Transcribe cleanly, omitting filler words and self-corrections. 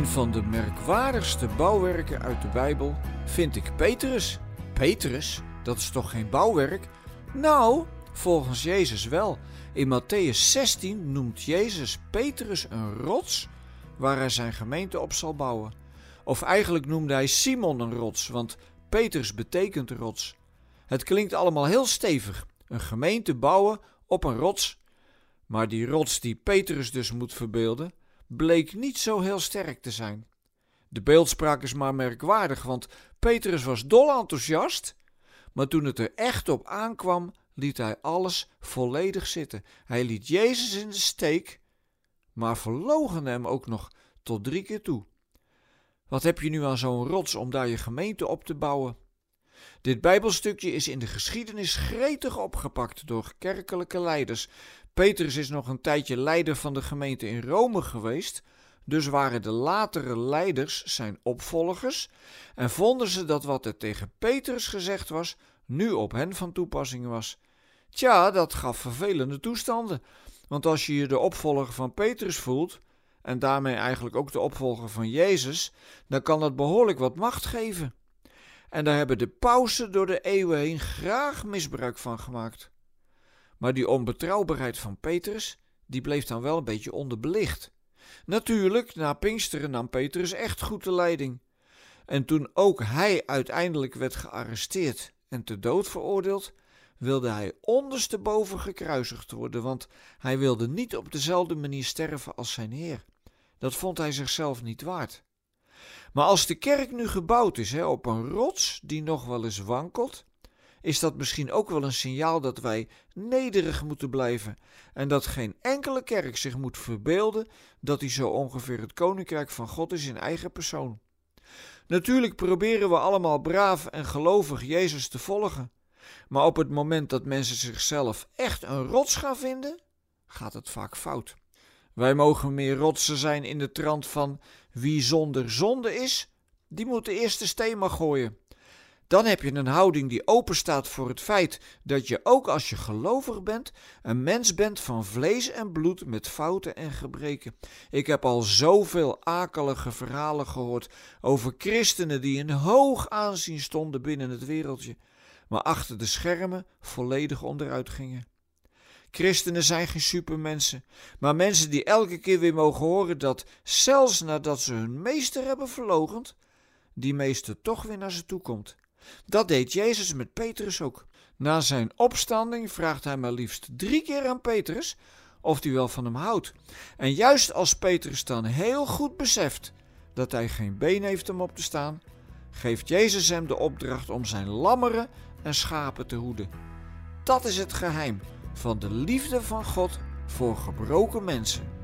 Een van de merkwaardigste bouwwerken uit de Bijbel vind ik Petrus. Petrus, dat is toch geen bouwwerk? Nou, volgens Jezus wel. In Mattheüs 16 noemt Jezus Petrus een rots waar hij zijn gemeente op zal bouwen. Of eigenlijk noemde hij Simon een rots, want Petrus betekent rots. Het klinkt allemaal heel stevig, een gemeente bouwen op een rots. Maar die rots die Petrus dus moet verbeelden, bleek niet zo heel sterk te zijn. De beeldspraak is maar merkwaardig, want Petrus was dol enthousiast, maar toen het er echt op aankwam, liet hij alles volledig zitten. Hij liet Jezus in de steek, maar verloochende hem ook nog tot 3 keer toe. Wat heb je nu aan zo'n rots om daar je gemeente op te bouwen? Dit Bijbelstukje is in de geschiedenis gretig opgepakt door kerkelijke leiders. Petrus is nog een tijdje leider van de gemeente in Rome geweest, dus waren de latere leiders zijn opvolgers en vonden ze dat wat er tegen Petrus gezegd was, nu op hen van toepassing was. Tja, dat gaf vervelende toestanden, want als je je de opvolger van Petrus voelt, en daarmee eigenlijk ook de opvolger van Jezus, dan kan dat behoorlijk wat macht geven. En daar hebben de pausen door de eeuwen heen graag misbruik van gemaakt. Maar die onbetrouwbaarheid van Petrus, die bleef dan wel een beetje onderbelicht. Natuurlijk, na Pinksteren nam Petrus echt goed de leiding. En toen ook hij uiteindelijk werd gearresteerd en ter dood veroordeeld, wilde hij ondersteboven gekruisigd worden, want hij wilde niet op dezelfde manier sterven als zijn Heer. Dat vond hij zichzelf niet waard. Maar als de kerk nu gebouwd is op een rots die nog wel eens wankelt, is dat misschien ook wel een signaal dat wij nederig moeten blijven en dat geen enkele kerk zich moet verbeelden dat hij zo ongeveer het koninkrijk van God is in eigen persoon. Natuurlijk proberen we allemaal braaf en gelovig Jezus te volgen, maar op het moment dat mensen zichzelf echt een rots gaan vinden, gaat het vaak fout. Wij mogen meer rotsen zijn in de trant van wie zonder zonde is, die moet de eerste steen maar gooien. Dan heb je een houding die openstaat voor het feit dat je ook als je gelovig bent, een mens bent van vlees en bloed met fouten en gebreken. Ik heb al zoveel akelige verhalen gehoord over christenen die in hoog aanzien stonden binnen het wereldje, maar achter de schermen volledig onderuit gingen. Christenen zijn geen supermensen, maar mensen die elke keer weer mogen horen dat zelfs nadat ze hun meester hebben verloochend, die meester toch weer naar ze toe komt. Dat deed Jezus met Petrus ook. Na zijn opstanding vraagt hij maar liefst 3 keer aan Petrus of hij wel van hem houdt. En juist als Petrus dan heel goed beseft dat hij geen been heeft om op te staan, geeft Jezus hem de opdracht om zijn lammeren en schapen te hoeden. Dat is het geheim van de liefde van God voor gebroken mensen.